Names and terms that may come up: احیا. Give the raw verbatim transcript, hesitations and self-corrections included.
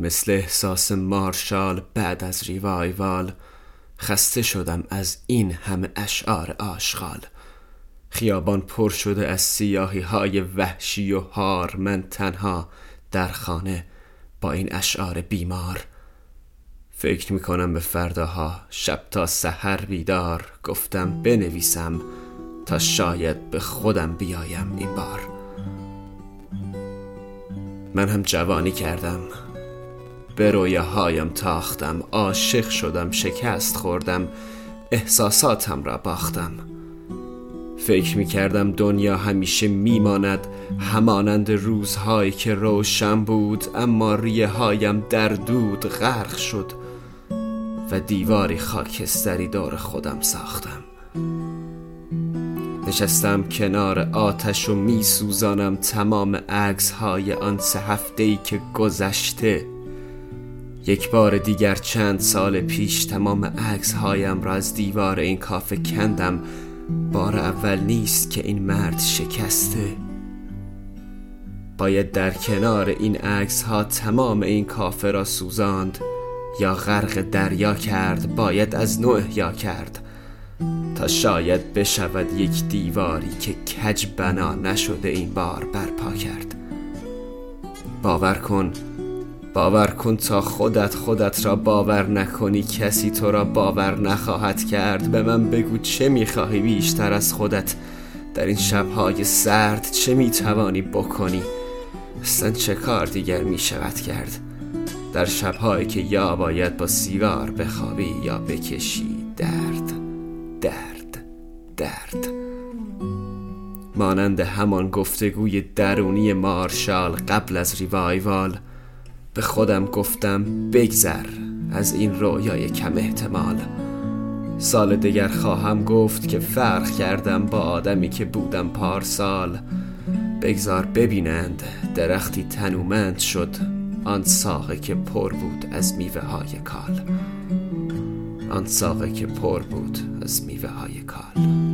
مثل احساس مارشال بعد از ریوایوال. خسته شدم از این همه اشعار آشغال. خیابان پر شده از سیاهی های وحشی و هار، من تنها در خانه با این اشعار بیمار. فکر میکنم به فرداها، شب تا سحر بیدار. گفتم بنویسم تا شاید به خودم بیایم این بار. من هم جوانی کردم، به رویاهایم تاختم، عاشق شدم، شکست خوردم، احساساتم را باختم. فکر میکردم دنیا همیشه میماند همانند روزهایی که روشن بود، اما ریه هایم در دود غرق شد و دیواری خاکستری دور خودم ساختم. نشستم کنار آتش و میسوزانم تمام عکس‌های آن سه هفته‌ای که گذشته. یک بار دیگر چند سال پیش تمام عکس‌هایم را از دیوار این کافه کندم. بار اول نیست که این مرد شکسته. باید در کنار این عکس‌ها تمام این کافه را سوزاند، یا غرق دریا کرد. باید از نو احیا کرد تا شاید بشود یک دیواری که کج بنا نشده این بار برپا کرد. باور کن، باور کن تا خودت خودت را باور نکنی، کسی تو را باور نخواهد کرد. به من بگو چه میخواهی بیشتر از خودت؟ در این شبهای سرد چه میتوانی بکنی؟ اصلا چه کار دیگر میشود کرد؟ در شبهایی که یا باید با سیگار بخوابی یا بکشی درد درد درد. مانند همان گفتگوی درونی مارشال قبل از ریوایوال، به خودم گفتم بگذر از این رویای کم احتمال. سال دیگر خواهم گفت که فرق کردم با آدمی که بودم پارسال. بگذار ببینند درختی تنومند شد، آن ساقه که پر بود از میوه های کال، آن ساقه که پر بود از میوه های کال.